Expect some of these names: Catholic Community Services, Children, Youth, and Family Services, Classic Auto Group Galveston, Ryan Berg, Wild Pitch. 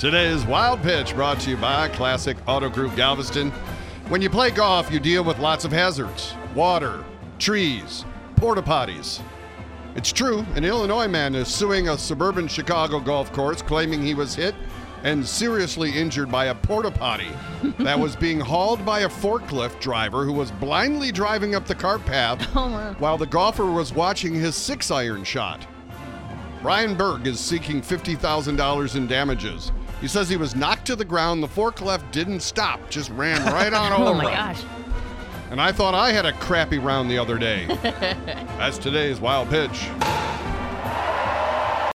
Today's Wild Pitch brought to you by Classic Auto Group Galveston. When you play golf, you deal with lots of hazards: water, trees, porta potties. It's true, an Illinois man is suing a suburban Chicago golf course claiming he was hit and seriously injured by a porta potty that was being hauled by a forklift driver who was blindly driving up the cart path while the golfer was watching his 6-iron shot. Ryan Berg is seeking $50,000 in damages. He says he was knocked to the ground. The forklift didn't stop, just ran right on over. Oh my gosh. And I thought I had a crappy round the other day. That's today's Wild Pitch.